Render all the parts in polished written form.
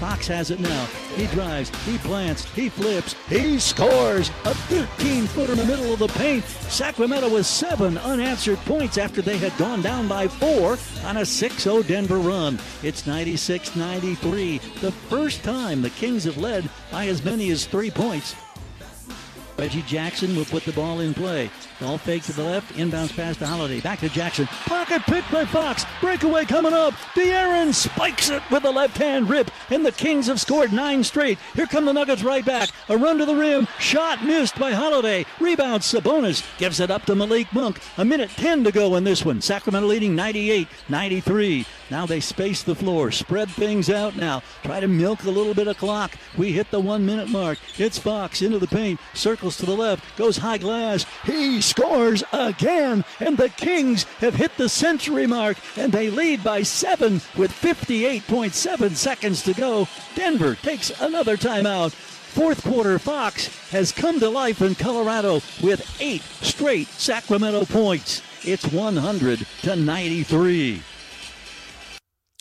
Fox has it now. He drives, he plants, he flips, he scores. A 13-footer in the middle of the paint. Sacramento with 7 unanswered points after they had gone down by 4 on a 6-0 Denver run. It's 96-93. The first time the Kings have led by as many as 3 points. Reggie Jackson will put the ball in play. Ball fake to the left. Inbounds pass to Holiday. Back to Jackson. Pocket pick by Fox. Breakaway coming up. De'Aaron spikes it with a left-hand rip. And the Kings have scored 9 straight. Here come the Nuggets right back. A run to the rim. Shot missed by Holiday. Rebound Sabonis. Gives it up to Malik Monk. 1:10 to go in this one. Sacramento leading 98-93. Now they space the floor. Spread things out now. Try to milk a little bit of clock. We hit the 1-minute mark. It's Fox into the paint. Circle to the left, goes high glass, he scores again, and the Kings have hit the century mark, and they lead by 7 with 58.7 seconds to go. Denver takes another timeout. Fourth quarter, Fox has come to life in Colorado with 8 straight Sacramento points. It's 100-93.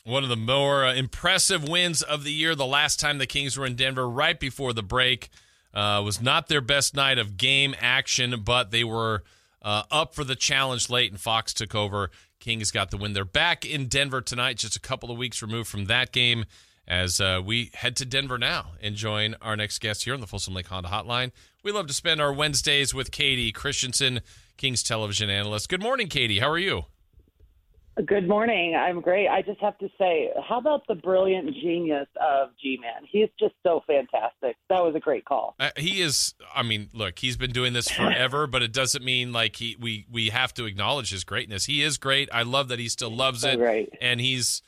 One of the more impressive wins of the year. The last time the Kings were in Denver right before the break. Was not their best night of game action, but they were up for the challenge late, and Fox took over. Kings got the win. They're back in Denver tonight, just a couple of weeks removed from that game, as we head to Denver now and join our next guest here on the Folsom Lake Honda Hotline. We love to spend our Wednesdays with Kayte Christensen, Kings television analyst. Good morning, Kayte. How are you? Good morning. I'm great. I just have to say, how about the brilliant genius of G-Man? He's just so fantastic. That was a great call. He is. I mean, look, he's been doing this forever, but it doesn't mean like we have to acknowledge his greatness. He is great. I love that he still loves it. Right. And he's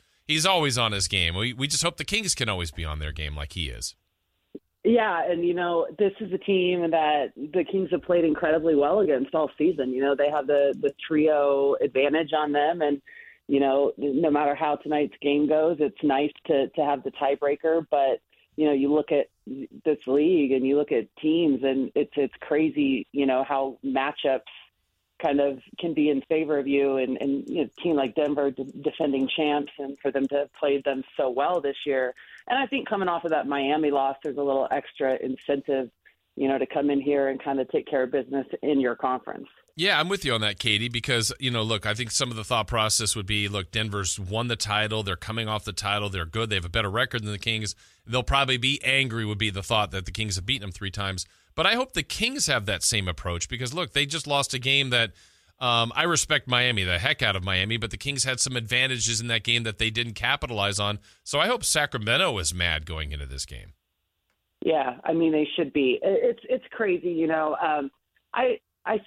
always on his game. We just hope the Kings can always be on their game like he is. Yeah, and, you know, this is a team that the Kings have played incredibly well against all season. You know, they have the trio advantage on them, and, you know, no matter how tonight's game goes, it's nice to have the tiebreaker. But, you know, you look at this league and you look at teams, and it's crazy, you know, how matchups kind of can be in favor of you. And you know, a team like Denver, defending champs, and for them to have played them so well this year. And I think coming off of that Miami loss, there's a little extra incentive, you know, to come in here and kind of take care of business in your conference. Yeah, I'm with you on that, Kayte, because, you know, look, I think some of the thought process would be, look, Denver's won the title. They're coming off the title. They're good. They have a better record than the Kings. They'll probably be angry would be the thought that the Kings have beaten them 3 times. But I hope the Kings have that same approach because, look, they just lost a game that I respect Miami, the heck out of Miami, but the Kings had some advantages in that game that they didn't capitalize on. So I hope Sacramento is mad going into this game. Yeah, I mean, they should be. It's crazy, you know. I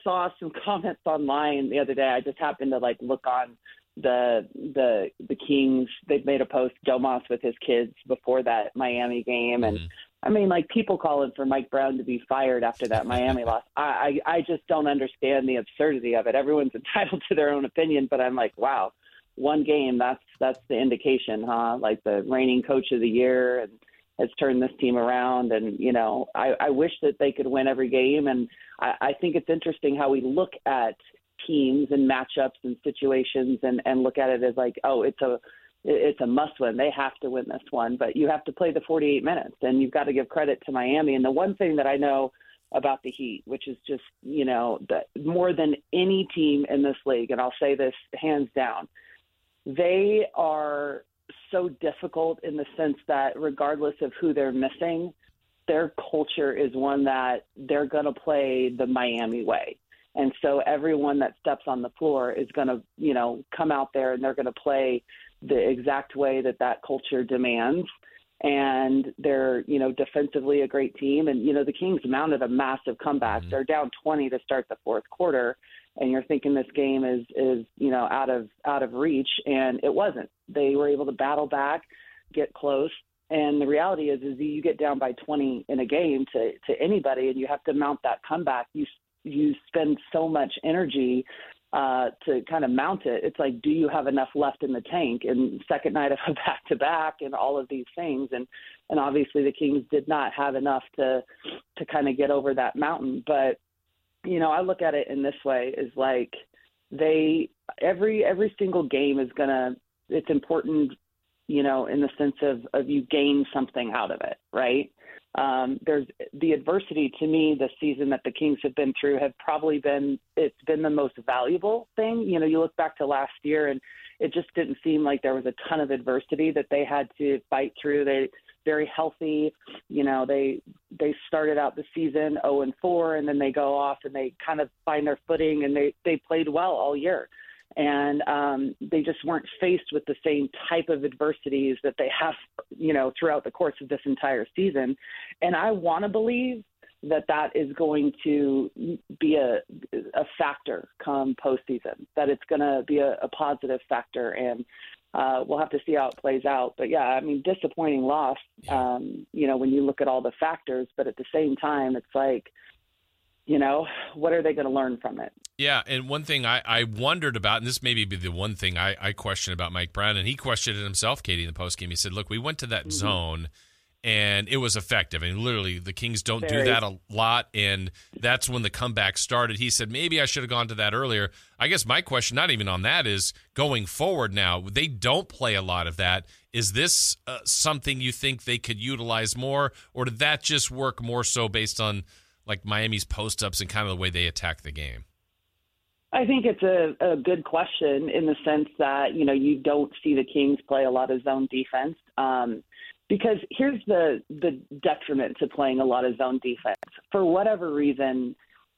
saw some comments online the other day. I just happened to, like, look on the Kings. They've made a post, Domas with his kids before that Miami game, and I mean, like, people calling for Mike Brown to be fired after that Miami loss. I just don't understand the absurdity of it. Everyone's entitled to their own opinion, but I'm like, wow, one game, that's the indication, huh? Like, the reigning coach of the year and has turned this team around. And, you know, I wish that they could win every game. And I think it's interesting how we look at teams and matchups and situations and look at it as like, oh, it's a must-win. They have to win this one, but you have to play the 48 minutes, and you've got to give credit to Miami. And the one thing that I know about the Heat, which is just, you know, more than any team in this league, and I'll say this hands down, they are so difficult in the sense that regardless of who they're missing, their culture is one that they're going to play the Miami way. And so everyone that steps on the floor is going to, you know, come out there and they're going to play the exact way that culture demands. And they're, you know, defensively a great team. And, you know, the Kings mounted a massive comeback. They're down 20 to start the fourth quarter. And you're thinking this game is, you know, out of reach. And it wasn't. They were able to battle back, get close, And the reality is you get down by 20 in a game to anybody, and you have to mount that comeback. You spend so much energy to kind of mount it. It's like, do you have enough left in the tank? And second night of a back-to-back and all of these things. And obviously the Kings did not have enough to kind of get over that mountain. But, you know, I look at it in this way, is like every single game is it's important, you know, in the sense of you gain something out of it, right? There's the adversity to me this season that the Kings have been through have probably been, it's been the most valuable thing. You know, you look back to last year and it just didn't seem like there was a ton of adversity that they had to fight through. They very healthy, you know, they started out the season 0-4 and then they go off and they kind of find their footing and they played well all year. And they just weren't faced with the same type of adversities that they have, you know, throughout the course of this entire season. And I want to believe that is going to be a factor come postseason, that it's going to be a positive factor. And we'll have to see how it plays out. But, yeah, I mean, disappointing loss, you know, when you look at all the factors. But at the same time, it's like, you know, what are they going to learn from it? Yeah, and one thing I wondered about, and this may be the one thing I question about Mike Brown, and he questioned it himself, Kayte, in the postgame. He said, look, we went to that zone, and it was effective. I mean, literally, the Kings don't do that a lot, and that's when the comeback started. He said, maybe I should have gone to that earlier. I guess my question, not even on that, is going forward now, they don't play a lot of that. Is this something you think they could utilize more, or did that just work more so based on – like Miami's post-ups and kind of the way they attack the game? I think it's a good question in the sense that, you know, you don't see the Kings play a lot of zone defense because here's the detriment to playing a lot of zone defense. For whatever reason,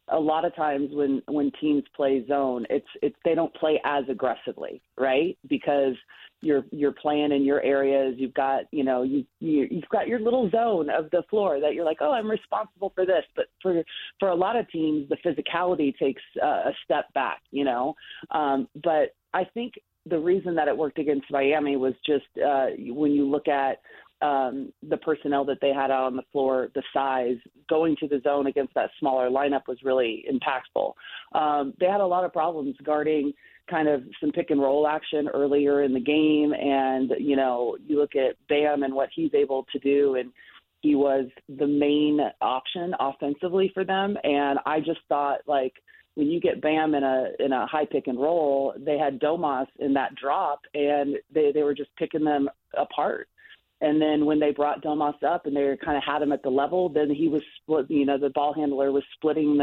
a lot of times when teams play zone, it's they don't play as aggressively, right? Because you're playing in your areas. You've got, you know, you've got your little zone of the floor that you're like, oh, I'm responsible for this. But for a lot of teams, the physicality takes a step back, you know. But I think the reason that it worked against Miami was just when you look at the personnel that they had out on the floor, the size, going to the zone against that smaller lineup was really impactful. They had a lot of problems guarding kind of some pick and roll action earlier in the game. And, you know, you look at Bam and what he's able to do, and he was the main option offensively for them. And I just thought, like, when you get Bam in a high pick and roll, they had Domas in that drop and they were just picking them apart. And then when they brought Domas up and they kind of had him at the level, then he was split, you know, the ball handler was splitting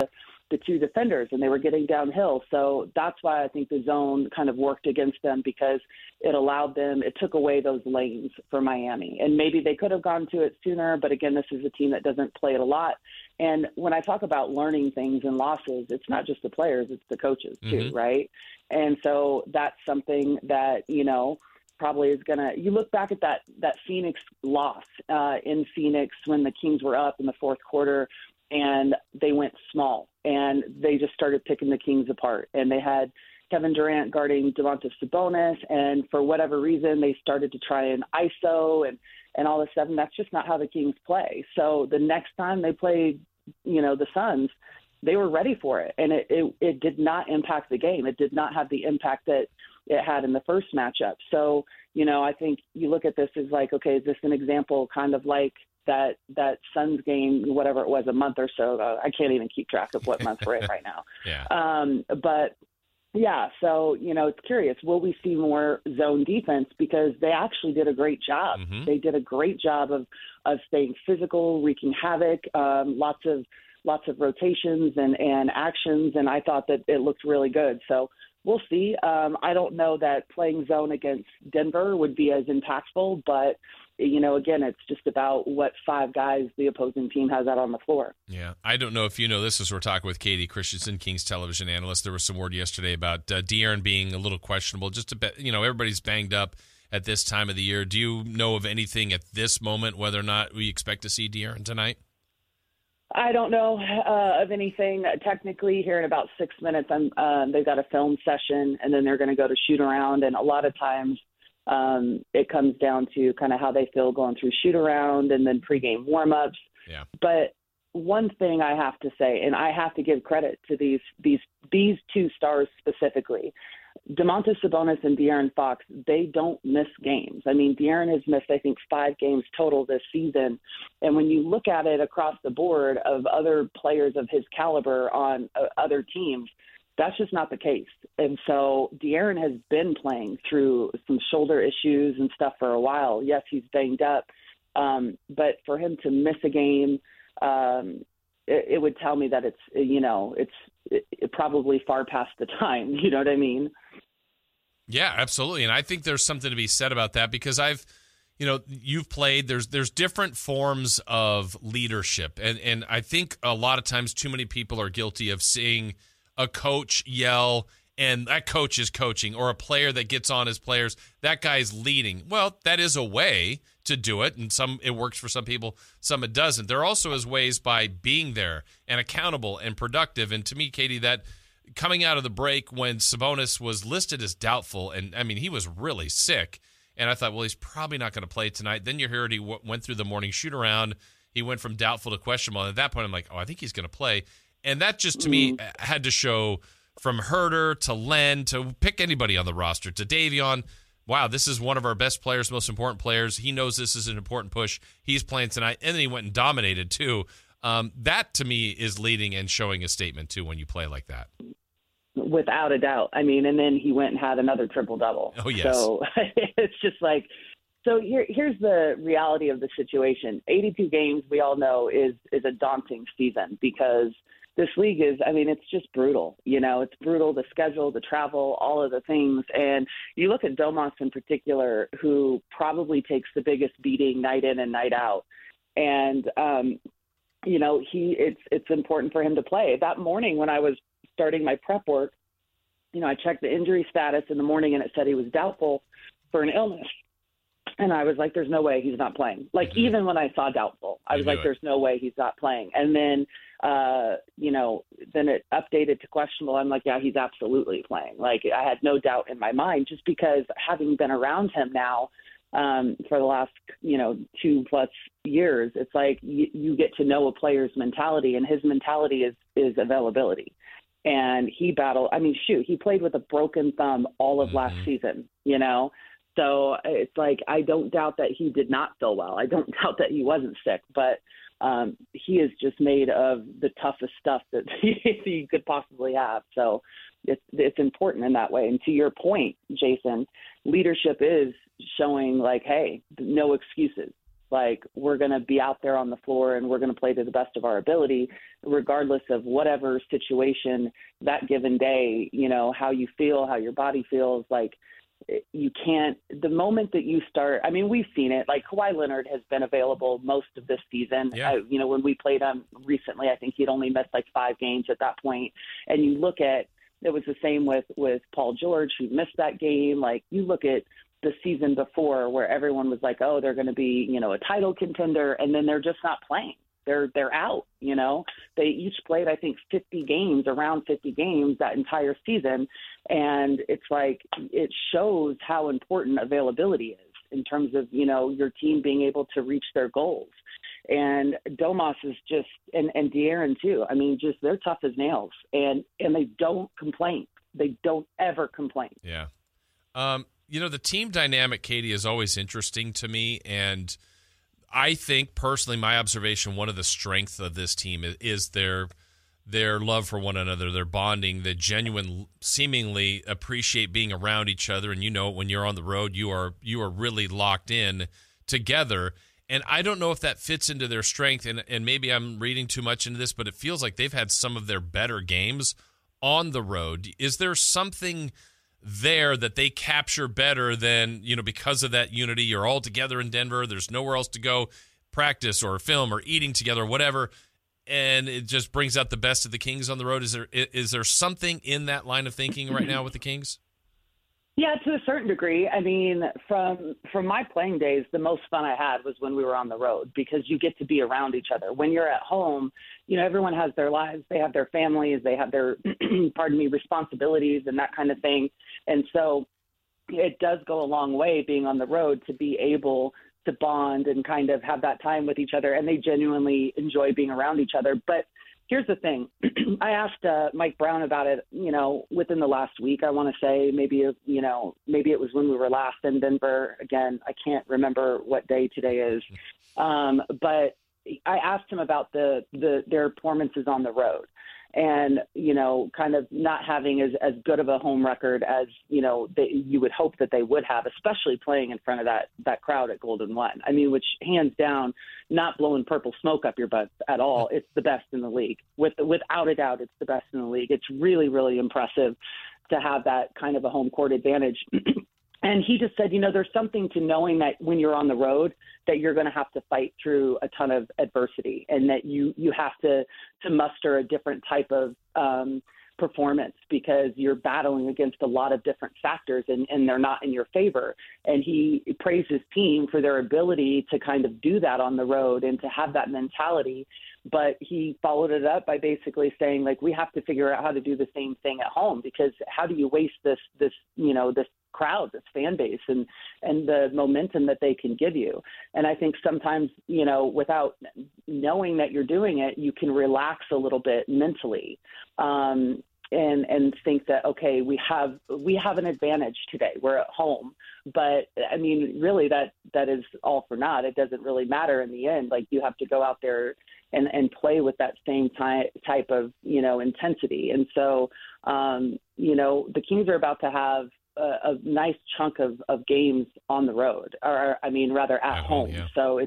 the two defenders and they were getting downhill. So that's why I think the zone kind of worked against them, because it allowed them, it took away those lanes for Miami. And maybe they could have gone to it sooner, but again, this is a team that doesn't play it a lot. And when I talk about learning things and losses, it's not just the players, it's the coaches too, right? And so that's something that, you know, probably is going to – you look back at that Phoenix loss in Phoenix when the Kings were up in the fourth quarter and they went small and they just started picking the Kings apart. And they had Kevin Durant guarding Domantas Sabonis, and for whatever reason they started to try and ISO and all of a sudden that's just not how the Kings play. So the next time they played, you know, the Suns, they were ready for it, and it did not impact the game. It did not have the impact that – it had in the first matchup. So, you know, I think you look at this as like, okay, is this an example kind of like that Suns game, whatever it was, a month or so ago? I can't even keep track of what month we're in right now. But yeah, so, you know, it's curious, will we see more zone defense? Because they actually did a great job. They did a great job of staying physical, wreaking havoc, lots of rotations and actions. And I thought that it looked really good. So, we'll see. I don't know that playing zone against Denver would be as impactful, but, you know, again, it's just about what five guys the opposing team has out on the floor. Yeah. I don't know if you know this, as we're talking with Kayte Christensen, Kings television analyst. There was some word yesterday about De'Aaron being a little questionable. Just a bit, you know, everybody's banged up at this time of the year. Do you know of anything at this moment, whether or not we expect to see De'Aaron tonight? I don't know of anything. Technically, here in about 6 minutes, they've got a film session, and then they're going to go to shoot around. And a lot of times It comes down to kind of how they feel going through shoot around and then pregame warmups. Yeah. But one thing I have to say, and I have to give credit to these two stars specifically, Domantas Sabonis and De'Aaron Fox, they don't miss games. I mean, De'Aaron has missed, I think, 5 games total this season. And when you look at it across the board of other players of his caliber on other teams, that's just not the case. And so De'Aaron has been playing through some shoulder issues and stuff for a while. Yes, he's banged up. But for him to miss a game, it would tell me that it's, you know, it's probably far past the time. You know what I mean? Yeah, absolutely. And I think there's something to be said about that because you've played, there's different forms of leadership. And I think a lot of times too many people are guilty of seeing a coach yell and that coach is coaching, or a player that gets on his players, that guy's leading. Well, that is a way to do it, and some it works for some people, some it doesn't. There also is ways by being there and accountable and productive. And to me, Kayte, that coming out of the break when Sabonis was listed as doubtful, and I mean, he was really sick, and I thought, well, he's probably not going to play tonight. Then you heard he went through the morning shoot-around. He went from doubtful to questionable. And at that point, I'm like, oh, I think he's going to play. And that just, to me, had to show – from Herder to Len to pick anybody on the roster to Davion, wow, this is one of our best players, most important players. He knows this is an important push. He's playing tonight, and then he went and dominated too. That to me is leading and showing a statement too when you play like that. Without a doubt. I mean, and then he went and had another triple-double. Oh yes. So it's just like, so here's the reality of the situation. 82 games, we all know, is a daunting season because this league is, I mean, it's just brutal. You know, it's brutal, the schedule, the travel, all of the things. And you look at Domas in particular, who probably takes the biggest beating night in and night out. And, you know, it's important for him to play. That morning when I was starting my prep work, you know, I checked the injury status in the morning and it said he was doubtful for an illness. And I was like, there's no way he's not playing. Like, even when I saw doubtful, I was like, there's no way he's not playing. And then, you know, then it updated to questionable. I'm like, yeah, he's absolutely playing. Like, I had no doubt in my mind just because having been around him now for the last, you know, 2+ years, it's like you get to know a player's mentality, and his mentality is availability. And he battled. I mean, shoot, he played with a broken thumb all of last season, you know. So it's like, I don't doubt that he did not feel well. I don't doubt that he wasn't sick, but he is just made of the toughest stuff that he could possibly have. So it's important in that way. And to your point, Jason, leadership is showing like, hey, no excuses. Like, we're going to be out there on the floor and we're going to play to the best of our ability, regardless of whatever situation that given day, you know, how you feel, how your body feels. Like, you can't, the moment that you start, I mean, we've seen it. Like, Kawhi Leonard has been available most of this season. Yeah. You know, when we played him recently, I think he'd only missed like 5 games at that point. And you look at, it was the same with Paul George, who missed that game. Like, you look at the season before where everyone was like, oh, they're going to be, you know, a title contender. And then they're just not playing. They're out, you know. They each played, I think, 50 games, around 50 games that entire season. And it's like, it shows how important availability is in terms of, you know, your team being able to reach their goals. And Domas is just, and De'Aaron too, I mean, just they're tough as nails. And they don't complain. They don't ever complain. Yeah. You know, the team dynamic, Kayte, is always interesting to me. And I think, personally, my observation, one of the strengths of this team is their love for one another, their bonding, the genuine, seemingly appreciate being around each other. And you know, when you're on the road, you are really locked in together. And I don't know if that fits into their strength, and maybe I'm reading too much into this, but it feels like they've had some of their better games on the road. Is there something there that they capture better than, you know, because of that unity? You're all together in Denver, there's nowhere else to go, practice or film or eating together or whatever, and it just brings out the best of the Kings on the road. Is there something in that line of thinking right now with the Kings? Yeah, to a certain degree. I mean, from my playing days, the most fun I had was when we were on the road because you get to be around each other. When you're at home, you know, everyone has their lives, they have their families, they have their, responsibilities and that kind of thing. And so it does go a long way being on the road to be able to bond and kind of have that time with each other. And they genuinely enjoy being around each other. But here's the thing. I asked Mike Brown about it, within the last week. I want to say maybe it was when we were last in Denver. Again, I can't remember what day today is. But I asked him about their performances on the road and, kind of not having as good of a home record as, you would hope that they would have, especially playing in front of that crowd at Golden One. I mean, which hands down, not blowing purple smoke up your butts at all. It's the best in the league. Without a doubt, it's the best in the league. It's really, really impressive to have that kind of a home court advantage. And he just said, there's something to knowing that when you're on the road that you're going to have to fight through a ton of adversity and that you have to muster a different type of performance because you're battling against a lot of different factors and they're not in your favor. And he praised his team for their ability to kind of do that on the road and to have that mentality. But he followed it up by basically saying, like, we have to figure out how to do the same thing at home because how do you waste this crowd, this fan base and the momentum that they can give you. And I think sometimes, without knowing that you're doing it, you can relax a little bit mentally and think that, okay, we have an advantage today. We're at home. But I mean, really that is all for naught. It doesn't really matter in the end. Like you have to go out there and play with that same type of, intensity. And so, the Kings are about to have a nice chunk of games on the road, at home. Yeah. So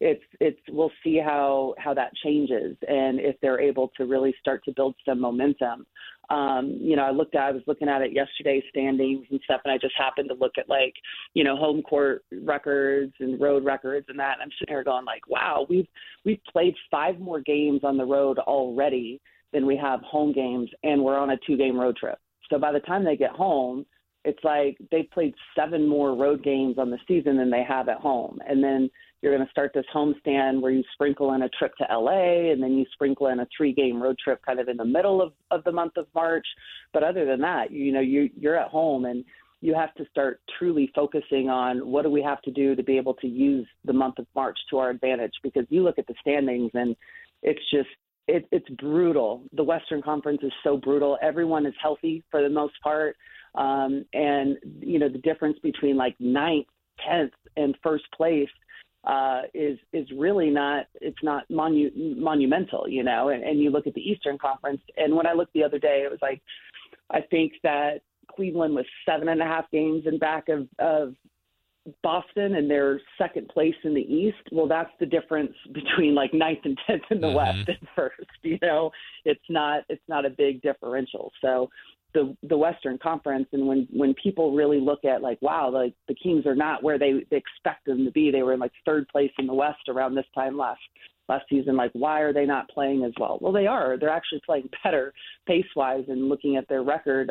it's we'll see how that changes and if they're able to really start to build some momentum. I was looking at it yesterday, standings and stuff, and I just happened to look at home court records and road records and that. And I'm sitting here going like, wow, we've played 5 more games on the road already than we have home games, and we're on a 2-game road trip. So by the time they get home, it's like they've played 7 more road games on the season than they have at home. And then you're going to start this homestand where you sprinkle in a trip to LA and then you sprinkle in a 3-game road trip kind of in the middle of the month of March. But other than that, you're at home and you have to start truly focusing on what do we have to do to be able to use the month of March to our advantage, because you look at the standings and it's just, it's brutal. The Western Conference is so brutal. Everyone is healthy for the most part. The difference between 9th, 10th, and first place is really not, it's not monumental, and you look at the Eastern Conference. And when I looked the other day, it was like, I think that Cleveland was 7.5 games in back of Boston, and they're second place in the East. Well, that's the difference between 9th and 10th in the West and first, it's not a big differential. So the Western Conference, and when people really look at the Kings are not where they expect them to be. They were in 3rd place in the West around this time last season. Why are they not playing as well? Well, they are. They're actually playing better pace-wise and looking at their record.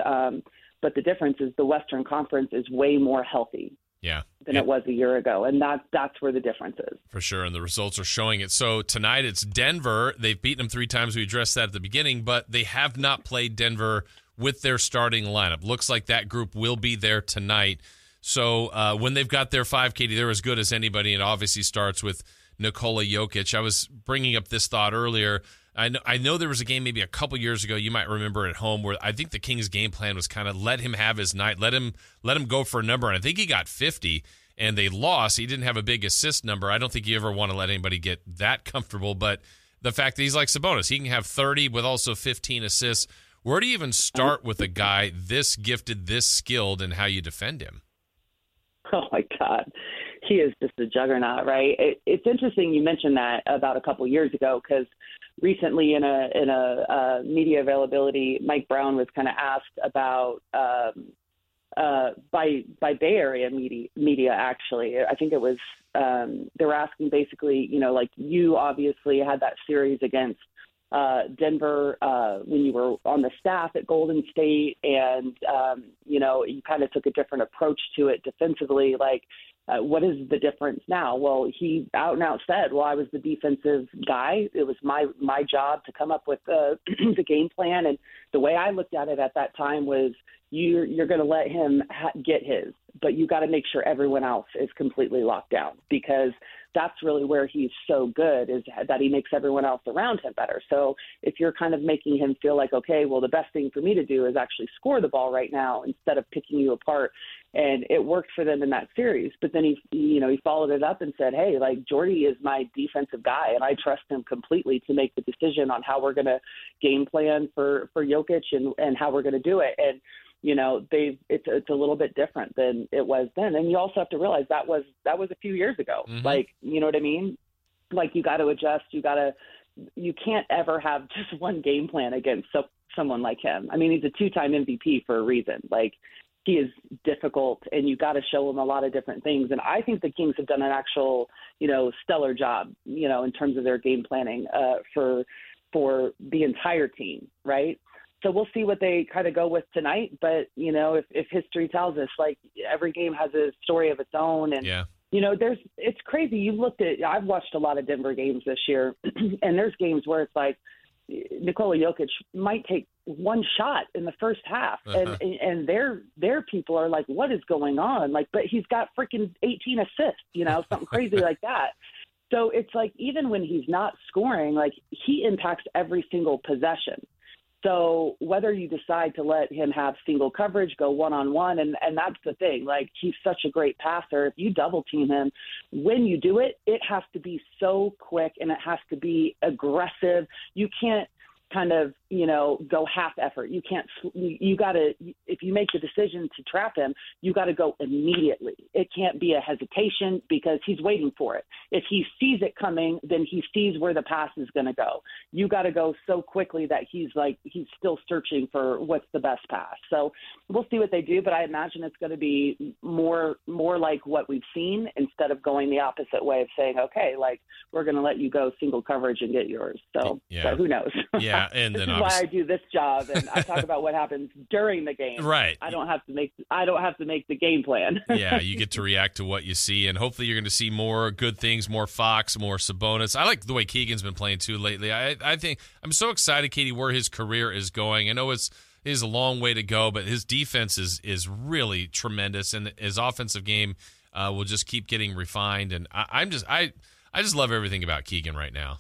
But the difference is the Western Conference is way more healthy. Yeah. Than it was a year ago. And that's where the difference is. For sure. And the results are showing it. So tonight it's Denver. They've beaten them 3 times. We addressed that at the beginning, but they have not played Denver with their starting lineup. Looks like that group will be there tonight. So when they've got their 5, Katie, they're as good as anybody. It obviously starts with Nikola Jokic. I was bringing up this thought earlier. I know there was a game maybe a couple years ago, you might remember at home, where I think the Kings' game plan was kind of let him have his night, let him go for a number, and I think he got 50, and they lost. He didn't have a big assist number. I don't think you ever want to let anybody get that comfortable, but the fact that he's like Sabonis, he can have 30 with also 15 assists. Where do you even start with a guy this gifted, this skilled, and how you defend him? Oh, my God. He is just a juggernaut, right? It's interesting you mentioned that about a couple years ago, because recently in a media availability, Mike Brown was kind of asked about by Bay Area media, actually. I think it was they were asking basically, you obviously had that series against Denver when you were on the staff at Golden State, and you kind of took a different approach to it defensively. What is the difference now? Well, he out and out said, well, I was the defensive guy. It was my job to come up with the game plan. And the way I looked at it at that time was you're going to let him get his. but you got to make sure everyone else is completely locked down, because that's really where he's so good, is that he makes everyone else around him better. So if you're kind of making him feel like, okay, well, the best thing for me to do is actually score the ball right now instead of picking you apart. And it worked for them in that series. But then he followed it up and said, hey, like, Jordy is my defensive guy, and I trust him completely to make the decision on how we're going to game plan for Jokic and how we're going to do it. And, you know, it's a little bit different than it was then. And you also have to realize that was a few years ago. Mm-hmm. Like, you know what I mean? Like, you got to adjust. You can't ever have just one game plan against someone like him. I mean, he's a two-time MVP for a reason. Like, he is difficult, and you got to show him a lot of different things. And I think the Kings have done an actual, stellar job, in terms of their game planning for the entire team, right? So we'll see what they kind of go with tonight. But, if history tells us, like, every game has a story of its own. And, it's crazy. I've watched a lot of Denver games this year, and there's games where it's like Nikola Jokic might take one shot in the first half. Uh-huh. And their people are like, what is going on? Like, but he's got freaking 18 assists, something crazy like that. So it's like, even when he's not scoring, like, he impacts every single possession. So whether you decide to let him have single coverage, go one-on-one, and that's the thing. Like, he's such a great passer. If you double-team him, when you do it, it has to be so quick, and it has to be aggressive. You can't kind of, go half effort. You can't – you got to – if you make the decision to trap him, you got to go immediately. It can't be a hesitation, because he's waiting for it. If he sees it coming, then he sees where the pass is going to go. You got to go so quickly that he's still searching for what's the best pass. So we'll see what they do, but I imagine it's going to be more like what we've seen, instead of going the opposite way of saying, okay, like, we're going to let you go single coverage and get yours. So, So who knows? Yeah. And this is why I do this job, and I talk about what happens during the game. Right. I don't have to make the game plan. Yeah, you get to react to what you see, and hopefully you're going to see more good things, more Fox, more Sabonis. I like the way Keegan's been playing too lately. I think I'm so excited, Kayte, where his career is going. I know it is a long way to go, but his defense is really tremendous, and his offensive game will just keep getting refined. And I just love everything about Keegan right now.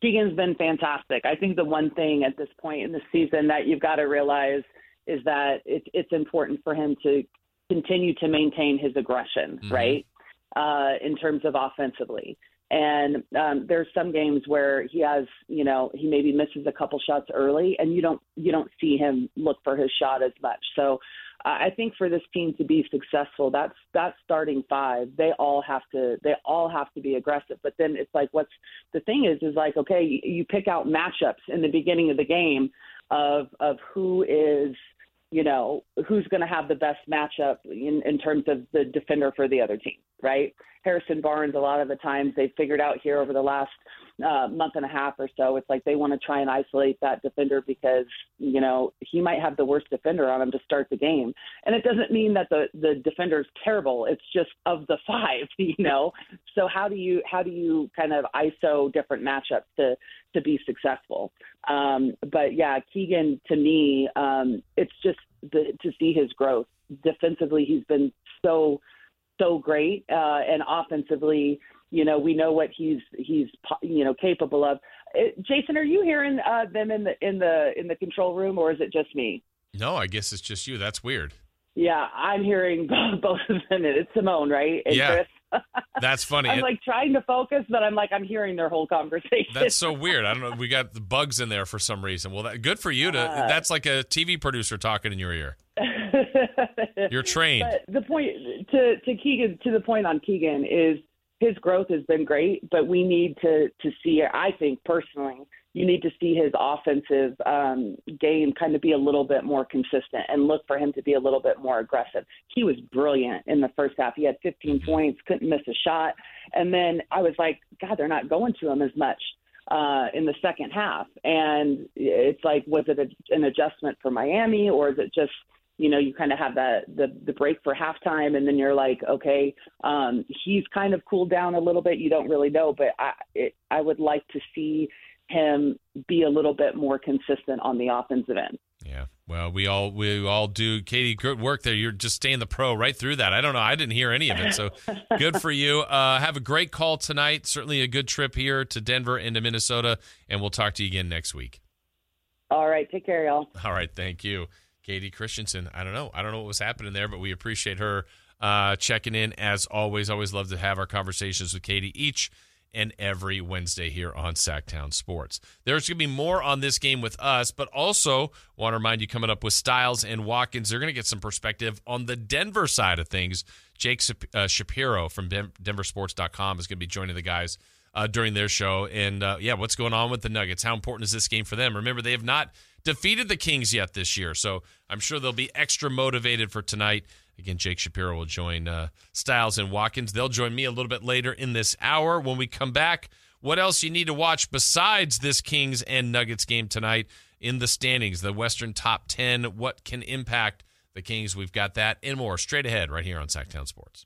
Keegan's been fantastic. I think the one thing at this point in the season that you've got to realize is that it's important for him to continue to maintain his aggression, mm-hmm. right, in terms of offensively. And there's some games where he has, he maybe misses a couple shots early, and you don't see him look for his shot as much. So I think for this team to be successful, that's starting five. They all have to be aggressive. But then it's like, what's the thing is like, okay, you pick out matchups in the beginning of the game of who is, who's going to have the best matchup in terms of the defender for the other team, right? Harrison Barnes, a lot of the times they've figured out here over the last month and a half or so, it's like they want to try and isolate that defender because, he might have the worst defender on him to start the game. And it doesn't mean that the defender is terrible. It's just of the five, So how do you kind of ISO different matchups to be successful? But yeah, Keegan, to me, it's just to see his growth. Defensively, he's been so great, and offensively, we know what he's capable of. Jason, are you hearing them in the control room, or is it just me? No, I guess it's just you. That's weird. Yeah, I'm hearing both of them. It's Simone, right? And yeah, Chris. That's funny. I'm like trying to focus, but I'm hearing their whole conversation. That's so weird. I don't know. We got the bugs in there for some reason. Well, good for you. That's like a TV producer talking in your ear. You're trained. But the point on Keegan is his growth has been great, but we need to see. I think personally, you need to see his offensive game kind of be a little bit more consistent, and look for him to be a little bit more aggressive. He was brilliant in the first half. He had 15 points, couldn't miss a shot, and then I was like, God, they're not going to him as much in the second half. And it's like, was it an adjustment for Miami, or is it just? You kind of have the break for halftime, and then you're like, okay, he's kind of cooled down a little bit. You don't really know, but I would like to see him be a little bit more consistent on the offensive end. Yeah, Well, we all do. Kayte, good work there. You're just staying the pro right through that. I don't know. I didn't hear any of it, so good for you. Have a great call tonight. Certainly a good trip here to Denver and to Minnesota, and we'll talk to you again next week. All right. Take care, y'all. All right. Thank you. Kayte Christensen. I don't know what was happening there, but we appreciate her checking in as always. Always love to have our conversations with Kayte each and every Wednesday here on Sacktown Sports. There's going to be more on this game with us, but also want to remind you, coming up with Styles and Watkins, they're going to get some perspective on the Denver side of things. Jake Shapiro from denversports.com is going to be joining the guys during their show. And, what's going on with the Nuggets? How important is this game for them? Remember, they have not defeated the Kings yet this year, so I'm sure they'll be extra motivated for tonight. Again, Jake Shapiro will join Styles and Watkins. They'll join me a little bit later in this hour. When we come back, what else you need to watch besides this Kings and Nuggets game tonight in the standings, the Western top 10, what can impact the Kings? We've got that and more straight ahead right here on Sacktown Sports.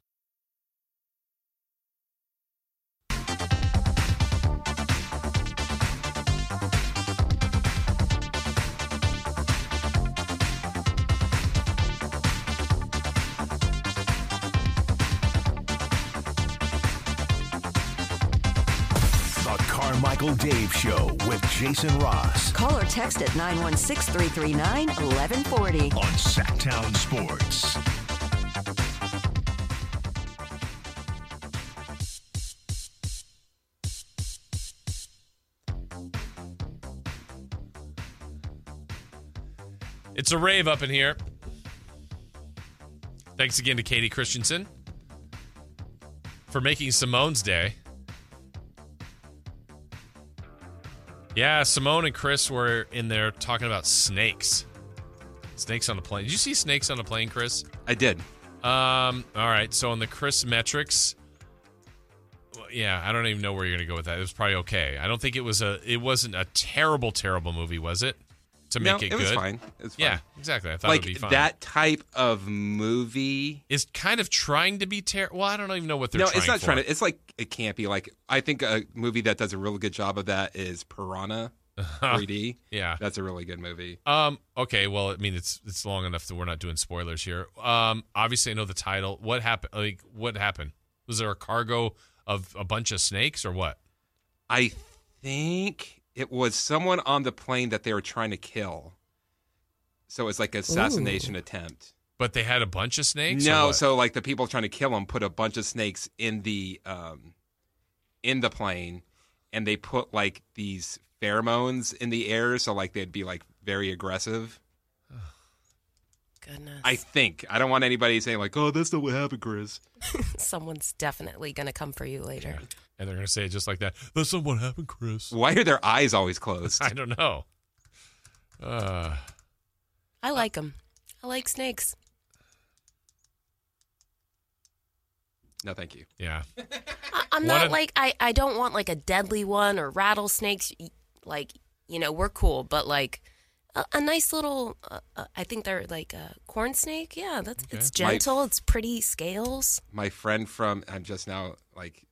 Michael Dave Show with Jason Ross. Call or text at 916-339-1140 on Sacktown Sports. It's a rave up in here. Thanks again to Kayte Christensen for making Simone's day. Yeah, Simone and Chris were in there talking about snakes. Snakes on the plane. Did you see snakes on the plane, Chris? I did. All right, so on the Chris metrics, well, yeah, I don't even know where you're going to go with that. It was probably okay. I don't think it wasn't a terrible, terrible movie, was it? To make it good? No, it was fine. Yeah, exactly. I thought it would be fine. Like, that type of movie is kind of trying to be terrible. Well, I don't even know what they're trying for. No, it's not trying to. It's like, it can't be. Like, I think a movie that does a really good job of that is Piranha 3D. Yeah. That's a really good movie. Okay, well, I mean, it's long enough that we're not doing spoilers here. Obviously, I know the title. What happened? Like, what happened? Was there a cargo of a bunch of snakes or what? I think it was someone on the plane that they were trying to kill. So it's like an assassination attempt. But they had a bunch of snakes? No, so like the people trying to kill them put a bunch of snakes in the plane, and they put like these pheromones in the air, so like they'd be like very aggressive. Goodness. I think. I don't want anybody saying like, oh, that's not what happened, Chris. Someone's definitely going to come for you later. Yeah. And they're going to say it just like that. That's not what happened, Chris. Why are their eyes always closed? I don't know. I like them. I like snakes. No, thank you. Yeah. I don't want like a deadly one or rattlesnakes. Like, you know, we're cool, but like a nice little, I think they're like a corn snake. Yeah, that's okay. It's gentle. It's pretty scales. My friend from, I'm just now like,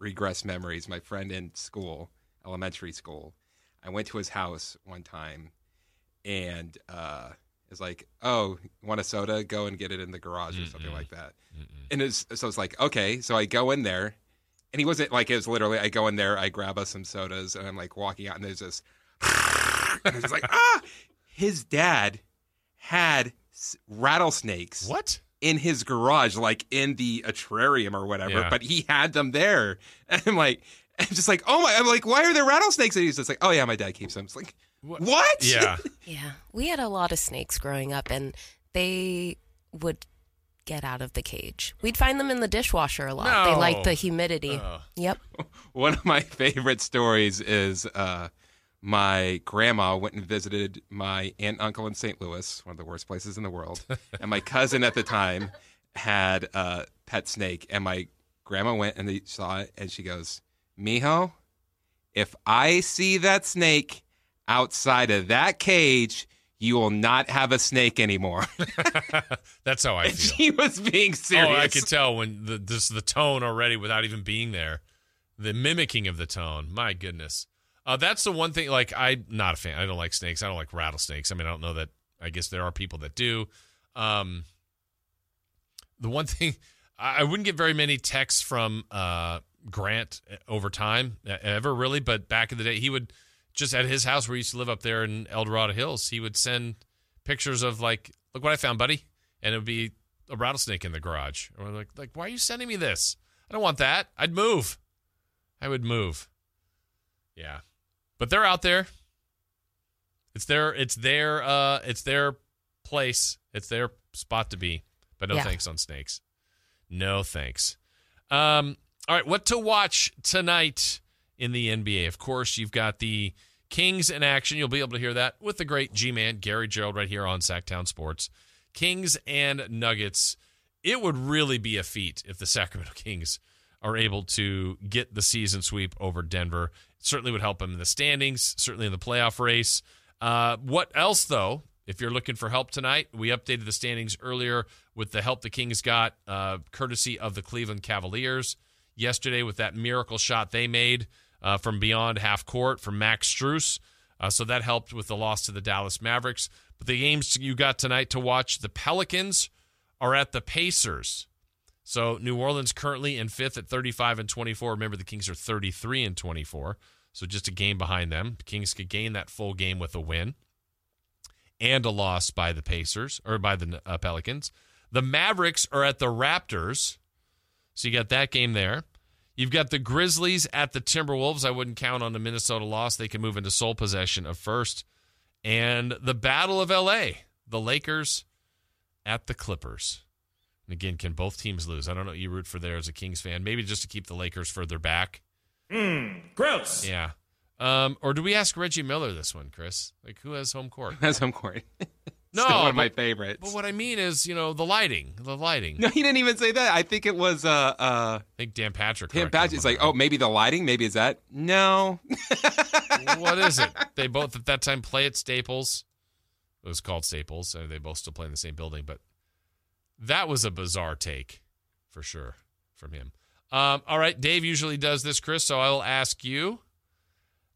regress memories. My friend in school, elementary school, I went to his house one time, and it's like, oh, want a soda? Go and get it in the garage or something like that. Mm-mm. And so it's like, okay. So I go in there, and he wasn't like, it was literally, I go in there, I grab us some sodas, and I'm like walking out, and there's this, and it's like, ah! His dad had rattlesnakes. What? In his garage, like in the atrium or whatever, yeah. But he had them there. And I'm just like, oh my, I'm like, why are there rattlesnakes? And he's just like, oh yeah, my dad keeps them. It's like, what? Yeah. Yeah. We had a lot of snakes growing up, and they would get out of the cage. We'd find them in the dishwasher a lot. No. They liked the humidity. Yep. One of my favorite stories is my grandma went and visited my aunt and uncle in St. Louis, one of the worst places in the world. And my cousin at the time had a pet snake. And my grandma went and they saw it, and she goes, "Mijo, if I see that snake outside of that cage, you will not have a snake anymore." That's how I feel. She was being serious. Oh, I could tell when the tone already, without even being there, the mimicking of the tone. My goodness. That's the one thing, like, I'm not a fan. I don't like snakes. I don't like rattlesnakes. I mean, I don't know that I guess there are people that do. The one thing, I wouldn't get very many texts from Grant over time, ever really, but back in the day, he would just at his house where he used to live up there in El Dorado Hills, he would send pictures of like, look what I found, buddy. And it would be a rattlesnake in the garage. Or like, why are you sending me this? I don't want that. I'd move. I would move. Yeah. But they're out there. It's their place. It's their spot to be. But no thanks on snakes. No thanks. All right, what to watch tonight in the NBA? Of course, you've got the Kings in action. You'll be able to hear that with the great G-Man, Gary Gerald, right here on Sacktown Sports. Kings and Nuggets. It would really be a feat if the Sacramento Kings are able to get the season sweep over Denver. It certainly would help them in the standings, certainly in the playoff race. What else, though, if you're looking for help tonight? We updated the standings earlier with the help the Kings got, courtesy of the Cleveland Cavaliers. Yesterday with that miracle shot they made from beyond half court from Max Strus. So that helped with the loss to the Dallas Mavericks. But the games you got tonight to watch, the Pelicans are at the Pacers. So New Orleans currently in fifth at 35-24. Remember, the Kings are 33-24. So just a game behind them. The Kings could gain that full game with a win and a loss by the Pacers or by the Pelicans. The Mavericks are at the Raptors. So you got that game there. You've got the Grizzlies at the Timberwolves. I wouldn't count on the Minnesota loss. They can move into sole possession of first. And the Battle of L.A., the Lakers at the Clippers. And again, can both teams lose? I don't know what you root for there as a Kings fan. Maybe just to keep the Lakers further back. Gross. Yeah. Or do we ask Reggie Miller this one, Chris? Like, who has home court? Who has home court? No, still one of my favorites. But what I mean is, you know, the lighting. No, he didn't even say that. I think it was I think Dan Patrick. Dan Patrick's like, oh, maybe the lighting. Maybe is that? No. What is it? They both at that time play at Staples. It was called Staples. So they both still play in the same building. But that was a bizarre take, for sure, from him. All right, Dave usually does this, Chris. So I will ask you.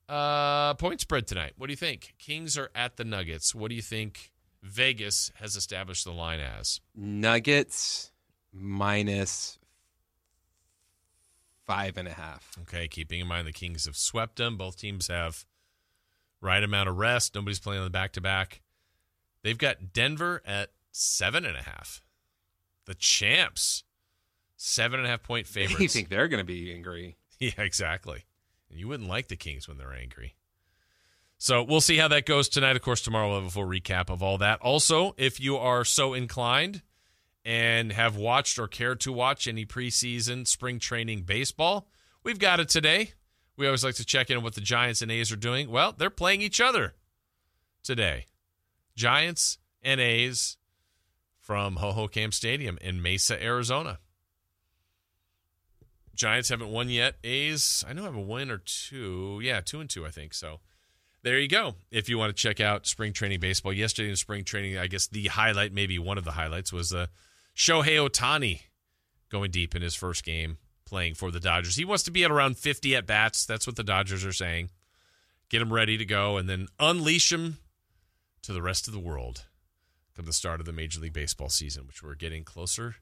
Point spread tonight. What do you think? Kings are at the Nuggets. What do you think? Vegas has established the line as Nuggets minus 5.5. Okay, keeping in mind the Kings have swept them. Both teams have right amount of rest. Nobody's playing on the back-to-back. They've got Denver at 7.5. The champs, 7.5-point favorites. You think they're going to be angry? Yeah, exactly. And you wouldn't like the Kings when they're angry. So we'll see how that goes tonight. Of course, tomorrow we'll have a full recap of all that. Also, if you are so inclined and have watched or care to watch any preseason spring training baseball, we've got it today. We always like to check in on what the Giants and A's are doing. Well, they're playing each other today. Giants and A's from Hohokam Stadium in Mesa, Arizona. Giants haven't won yet. A's, I know, have a win or two. Yeah, 2-2, I think so. There you go. If you want to check out spring training baseball, yesterday in spring training, I guess the highlight, maybe one of the highlights, was Shohei Otani going deep in his first game playing for the Dodgers. He wants to be at around 50 at-bats. That's what the Dodgers are saying. Get him ready to go and then unleash him to the rest of the world come the start of the Major League Baseball season, which we're getting closer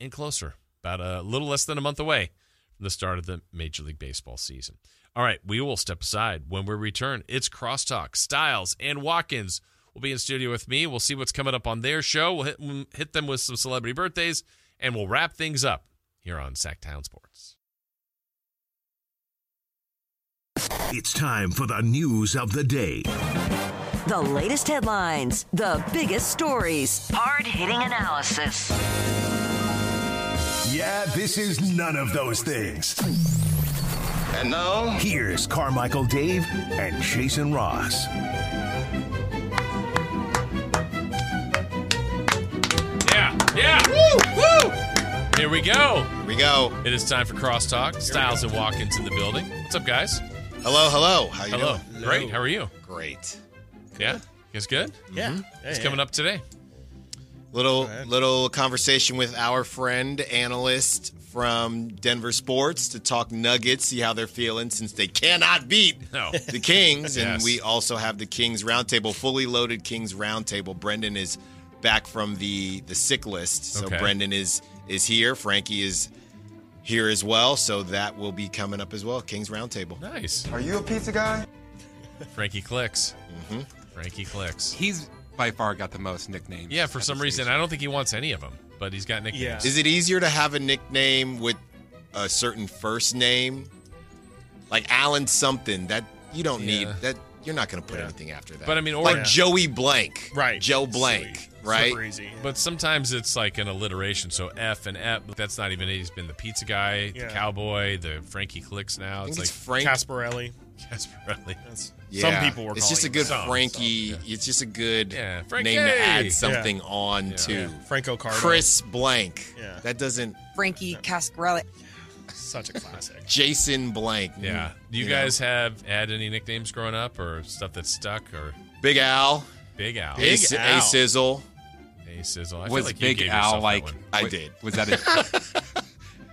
and closer, about a little less than a month away from the start of the Major League Baseball season. All right, we will step aside. When we return, it's Crosstalk. Styles and Watkins will be in studio with me. We'll see what's coming up on their show. We'll hit them with some celebrity birthdays, and we'll wrap things up here on Sacktown Sports. It's time for the news of the day. The latest headlines, the biggest stories, hard-hitting analysis. Yeah, this is none of those things. And now, here's Carmichael Dave and Jason Ross. Yeah, yeah. Woo, woo. Here we go. Here we go. It is time for Crosstalk. Styles and Watkins in the building. What's up, guys? Hello, hello. How you doing? Hello. Great. How are you? Great. Yeah? You guys good? Yeah. Mm-hmm. What's coming up today? Little conversation with our friend, analyst from Denver Sports, to talk Nuggets, see how they're feeling since they cannot beat the Kings. Yes. And we also have the Kings Roundtable, fully loaded Kings Roundtable. Brendan is back from the sick list, so Brendan is here. Frankie is here as well, so that will be coming up as well, Kings Roundtable. Nice. Are you a pizza guy? Frankie clicks. Mm-hmm. Frankie clicks. He's by far got the most nicknames. Yeah, for some reason. I don't think he wants any of them, but he's got nicknames. Yeah. Is it easier to have a nickname with a certain first name? Like Alan something. That you don't need. That you're not going to put anything after that. But I mean, or like Joey Blank. Right. Joe Blank. Sweet. Right? Super easy. Yeah. But sometimes it's like an alliteration. So F and F. That's not even it. He's been the pizza guy, the cowboy, the Frankie Clicks now. It's Frank Casparelli. Casparelli. That's some people were calling it. It's just a good name to add something on to. Yeah. Franco Carter. Chris Blank. Yeah. That doesn't. Frankie Cascarelli. Such a classic. Jason Blank. Yeah. Do you guys have had any nicknames growing up or stuff that stuck? Or Big Al. Big Al. A Sizzle. A Sizzle. I feel like Big Al like. That one. I did. Was that it?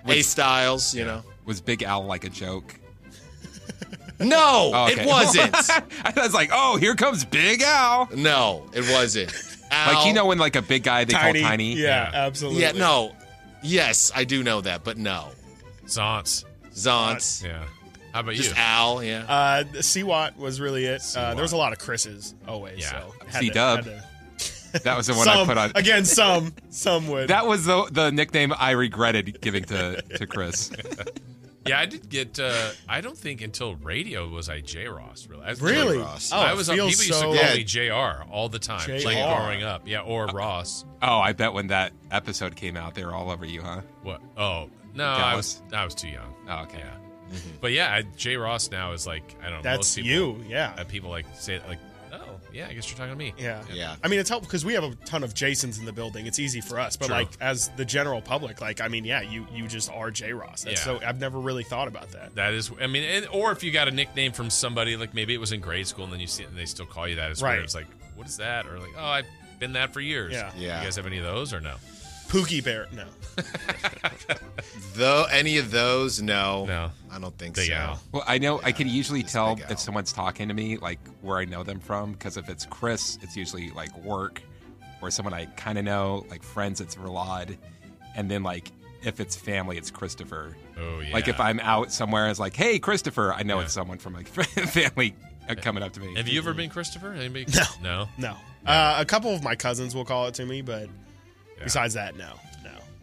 A Styles, you know. Was Big Al like a joke? No, it wasn't. I was like, oh, here comes Big Al. No, it wasn't. Al, like, you know when, like, a big guy they call Tiny? Yeah, absolutely. Yeah, no. Yes, I do know that, but no. Zonts. Yeah. How about you? Just Al, C-Watt was really it. There was a lot of Chris's always. Yeah. So C-Dub. That was the one I put on. Again, some would. That was the nickname I regretted giving to Chris. Yeah, I did get. I don't think until radio was I J. Ross really. Really? J. Ross. Oh, I was. People used to call me Jr. all the time, like growing up. Yeah, or Ross. Oh, I bet when that episode came out, they were all over you, huh? What? Oh no, I was too young. Oh, okay. Yeah. Mm-hmm. But yeah, J. Ross now is like I don't know. That's most people, you. Yeah. People like say it like. Yeah, I guess you're talking to me. Yeah. I mean, it's helpful because we have a ton of Jasons in the building. It's easy for us. But, like, as the general public, like, I mean, you just are J. Ross. So I've never really thought about that. That is, I mean, or if you got a nickname from somebody, like maybe it was in grade school and then you see it and they still call you that. It's weird. It's like, what is that? Or like, oh, I've been that for years. Yeah. You guys have any of those or no? Pookie Bear. No. Though any of those? No. I don't think so. Out. Well, I know I can usually tell if someone's talking to me, like where I know them from, because if it's Chris, it's usually like work or someone I kind of know, like friends, it's Ralad. And then like if it's family, it's Christopher. Oh, yeah. Like if I'm out somewhere, it's like, hey, Christopher, I know it's someone from like family coming up to me. Have you ever been Christopher? Anybody? No. A couple of my cousins will call it to me, but... Yeah. Besides that, no.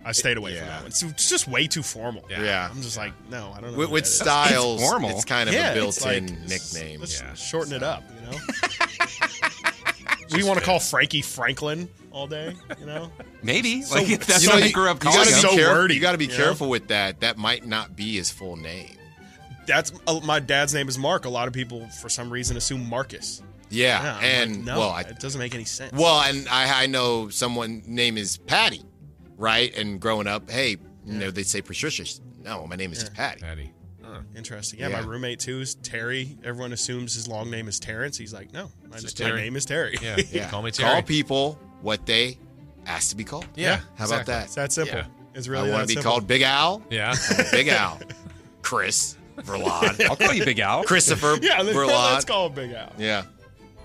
I stayed away from that one. So it's just way too formal. Yeah. I'm just like, no, I don't know. With Styles, it's formal. It's kind of a built-in nickname. Let's shorten it up, you know? We want to call Frankie Franklin all day, you know? Maybe. So, like, that's what I grew up calling him. You got to be careful with that. That might not be his full name. That's my dad's name is Mark. A lot of people, for some reason, assume Marcus. Yeah, and like, it doesn't make any sense. Well, and I know someone name is Patty, right? And growing up, hey, you know they say Patricia. No, my name is just Patty. Patty, interesting. Yeah, my roommate too is Terry. Everyone assumes his long name is Terrence. He's like, no, my name is Terry. Yeah. Call me Terry. Call people what they ask to be called. Yeah, how about that? It's that simple. Yeah. It's really. I want to be called Big Al. Yeah, Big Al, Chris Verlon. I'll call you Big Al, Christopher. Yeah, let's call him Big Al. Yeah.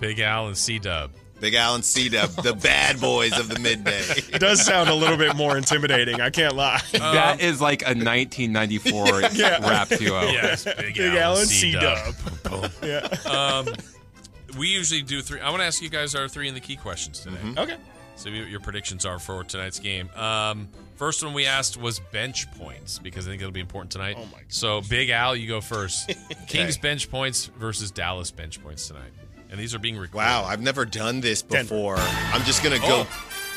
Big Al and C-Dub. Big Al and C-Dub, the bad boys of the midday. It does sound a little bit more intimidating. I can't lie. That is like a 1994 rap duo. Yes, Big Al and C-Dub. Boom. Yeah. We usually do three. I want to ask you guys our three in the key questions today. Mm-hmm. Okay. So what your predictions are for tonight's game. First one we asked was bench points because I think it'll be important tonight. Oh my gosh. So Big Al, you go first. Kings bench points versus Dallas bench points tonight. And these are being recorded. Wow, I've never done this before. I'm just going to go.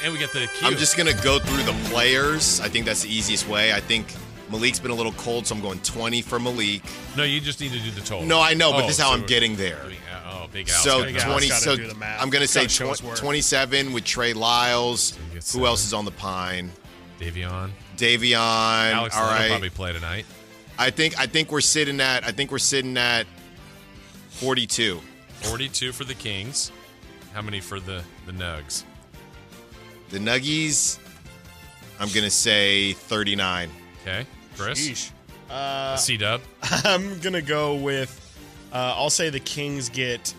And we get the cue. I'm just going to go through the players. I think that's the easiest way. I think Malik's been a little cold, so I'm going 20 for Malik. No, you just need to do the total. No, I know, but this is how I'm getting there. Big Al's so Big 20. So do the math. I'm going to say 27 with Trey Lyles. So who else is on the pine? Davion. Alex will probably play tonight. I think we're sitting at 42. 42 for the Kings. How many for the Nugs? The Nuggies, I'm going to say 39. Okay. Chris? C-Dub? I'm going to go with, I'll say the Kings get,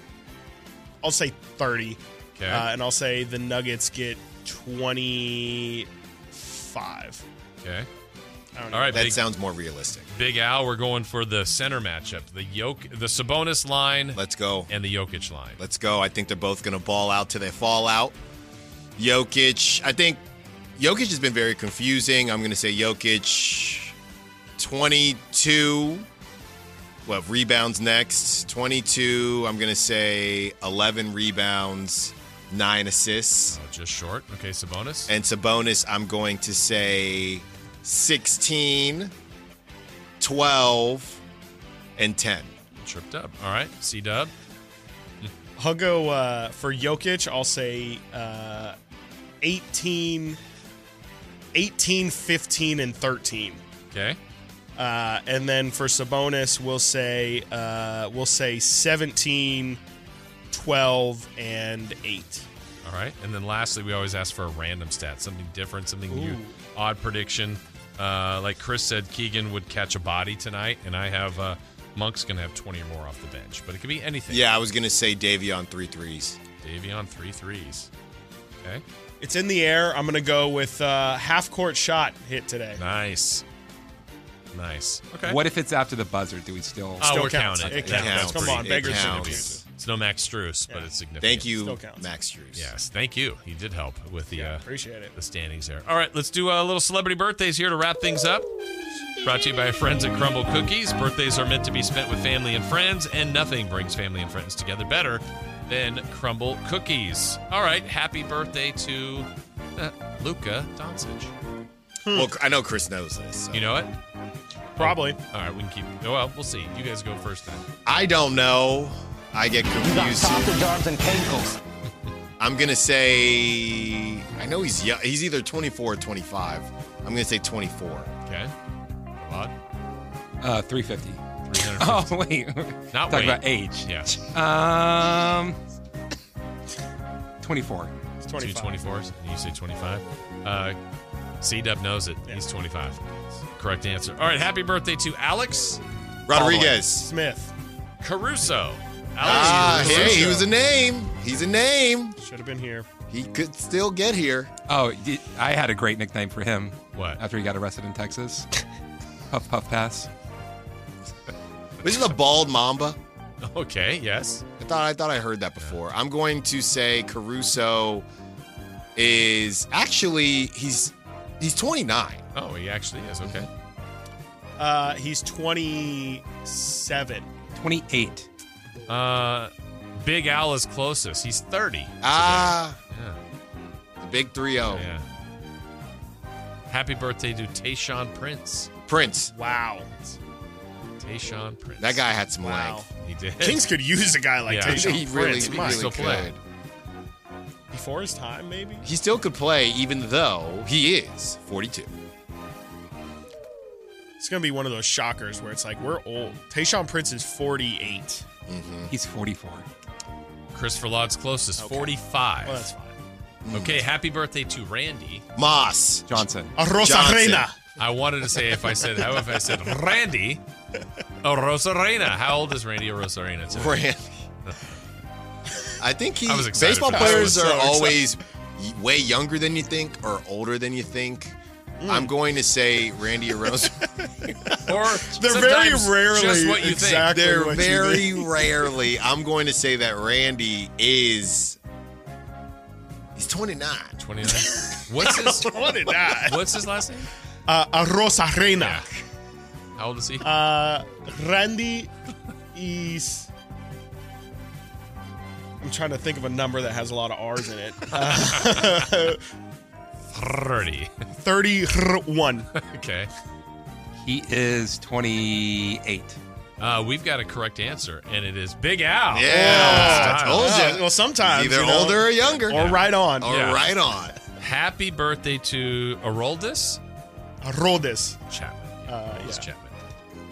I'll say 30. Okay. And I'll say the Nuggets get 25. Okay. All right, that sounds more realistic. Big Al, we're going for the center matchup. The Sabonis line. Let's go. And the Jokic line. Let's go. I think they're both going to ball out till they fall out. Jokic, I think Jokic has been very confusing. I'm going to say Jokic 22. Well, rebounds next. 22. I'm going to say 11 rebounds, 9 assists. Oh, just short. Okay, Sabonis. And Sabonis, I'm going to say 16, 12, and 10. Tripped up. All right, C-Dub. I'll go for Jokic. I'll say 18, 15, and 13. Okay. And then for Sabonis, we'll say 17, 12, and 8. All right. And then lastly, we always ask for a random stat, something different, something new, odd prediction. Like Chris said, Keegan would catch a body tonight, and I have Monk's going to have 20 or more off the bench. But it could be anything. Yeah, I was going to say Davion 3 threes. Davion 3 threes. Okay. It's in the air. I'm going to go with half-court shot hit today. Nice. Okay. What if it's after the buzzer? Do we still? Oh, still we're counting. It counts. Come on, beggars can't be choosers. It's no Max Strus, but it's significant. Thank you, Max Strus. Yes, thank you. He did help with the appreciate it. The standings there. All right, let's do a little celebrity birthdays here to wrap things up. Brought to you by our friends at Crumble Cookies. Birthdays are meant to be spent with family and friends, and nothing brings family and friends together better than Crumble Cookies. All right, happy birthday to Luca Doncic. Well, I know Chris knows this. So. You know it? Probably. All right, we can keep it. Well, we'll see. You guys go first then. I don't know. I get confused. Sausage arms and cankles. I'm going to say, I know he's young. He's either 24 or 25. I'm going to say 24. Okay. A lot? 350. 350. Oh, wait. Not talk about age. Yeah. 24. It's 24s. You say 25. C-Dub knows it. Yeah. He's 25. Correct answer. All right. Happy birthday to Alex Rodriguez Smith Caruso. Alex Caruso. Hey, he was a name. He's a name. Should have been here. He could still get here. Oh, I had a great nickname for him. What? After he got arrested in Texas. Puff, puff, pass. This is a bald mamba. Okay. Yes. I thought I heard that before. Yeah. I'm going to say Caruso is actually He's 29. Oh, he actually is. Okay. He's 27. 28. Big Al is closest. He's 30. Yeah. The big 3-0. Yeah. Happy birthday to Tayshaun Prince. Wow. Tayshaun Prince. That guy had some length. He did. Kings could use a guy like Tayshaun Prince. He really could. Before his time, maybe? He still could play, even though he is 42. It's going to be one of those shockers where it's like, we're old. Tayshaun Prince is 48. Mm-hmm. He's 44. Christopher Lodd's closest, okay. 45. Well, that's fine. Okay, happy birthday to Randy. Moss. Johnson. Arozarena. I wanted to say if I said Randy Arozarena. How old is Randy Arozarena today? Randy. I think baseball players are always way younger than you think or older than you think. I'm going to say Randy Arozarena. Or they're very rarely just what you exactly think. They're very rarely. I'm going to say that Randy is. He's 29. 29. What's his 29? What's his last name? Arozarena. Yeah. How old is he? Randy is. I'm trying to think of a number that has a lot of R's in it. 30. 31. Okay. He is 28. We've got a correct answer, and it is Big Al. Yeah, I told you. Well, sometimes. Either older or younger. Or right on. Or right on. Happy birthday to Aroldis. Aroldis. Chapman. Chapman.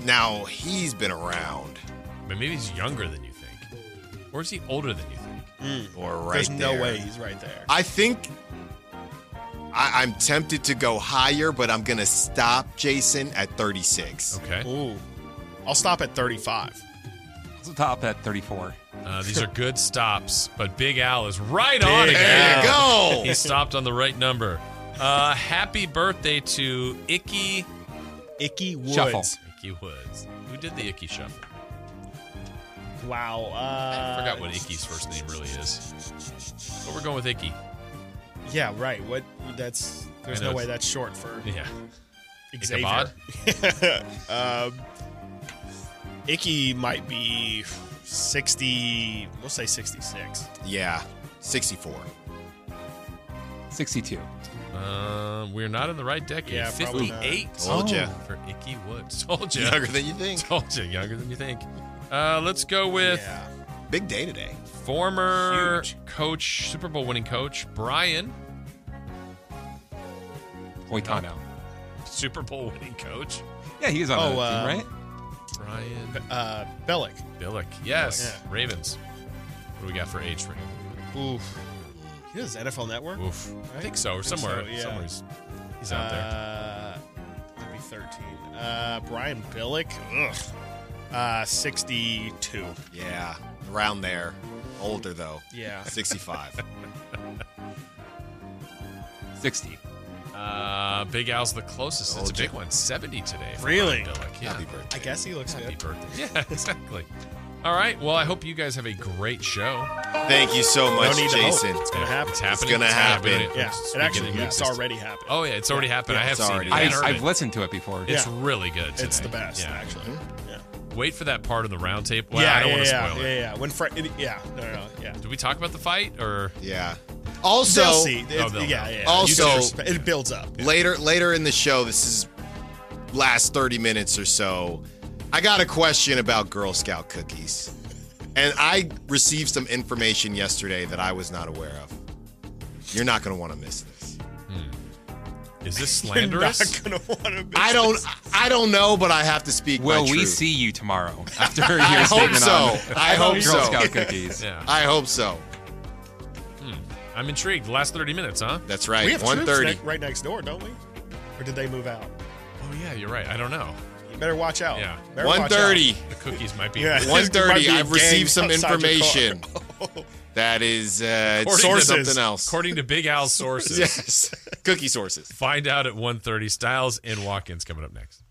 Now, he's been around. But maybe he's younger than you think. Or is he older than you think? Or right there. There's no way he's right there. I think I'm tempted to go higher, but I'm going to stop Jason at 36. Okay. Ooh. I'll stop at 35. I'll stop at 34. These are good stops, but Big Al is right on again. There you go. He stopped on the right number. Happy birthday to Icky Woods. Shuffle. Icky Woods. Who did the Icky Shuffle? Wow. I forgot what Icky's first name really is. But we're going with Icky. Yeah, right. What? That's there's no way that's short for Xavier. Icky might be 60. We'll say 66. Yeah, 64. 62. We're not in the right decade. Yeah, 58. Told you for Icky Woods. Told you. Younger than you think. Told you. Younger than you think. Let's go with big day today. Former coach, Super Bowl winning coach Brian Boitano. Super Bowl winning coach. Yeah, he's on the team, right? Brian Billick. Yes, yeah. Ravens. What do we got for age for him? Oof. He does NFL Network. Oof. Right? I think so. Or somewhere. So, yeah. Somewhere he's out there. That'd be 13. Brian Billick. Ugh. 62. Yeah, around there. Older though. Yeah. 65. 60. Big Al's the closest. It's a big one. 70 today. Really? Yeah. Happy birthday. I guess he looks happy good. Happy birthday. Yeah, exactly. All right. Well, I hope you guys have a great show. Thank you so much, Jason. It's going to happen. It's happening. It's going to happen. Yeah. It actually, it's already happened. Oh, yeah. It's already happened. Yeah, I have seen it. I've listened to it before. It's really good today. It's the best, actually. Yeah. Wait for that part of the round tape. Well, I don't want to spoil it. Yeah, No. Did we talk about the fight or? Yeah. Also, they'll see. Also, it builds up. Yeah. Later in the show, this is last 30 minutes or so, I got a question about Girl Scout cookies. And I received some information yesterday that I was not aware of. You're not going to want to miss this. Is this slanderous? You're not gonna want to miss this. I don't know, but I have to speak my truth. Will we see you tomorrow after your statement on Girl Scout cookies? Yeah. I hope so. I'm intrigued. The last 30 minutes, huh? That's right. We have 1:30 right next door, don't we? Or did they move out? Oh yeah, you're right. I don't know. You better watch out. Yeah. 1:30. The cookies might be. 1:30. I've received some information. That is something else. According to Big Al's sources. Yes. Cookie sources. Find out at 1:30. Styles and Watkins coming up next.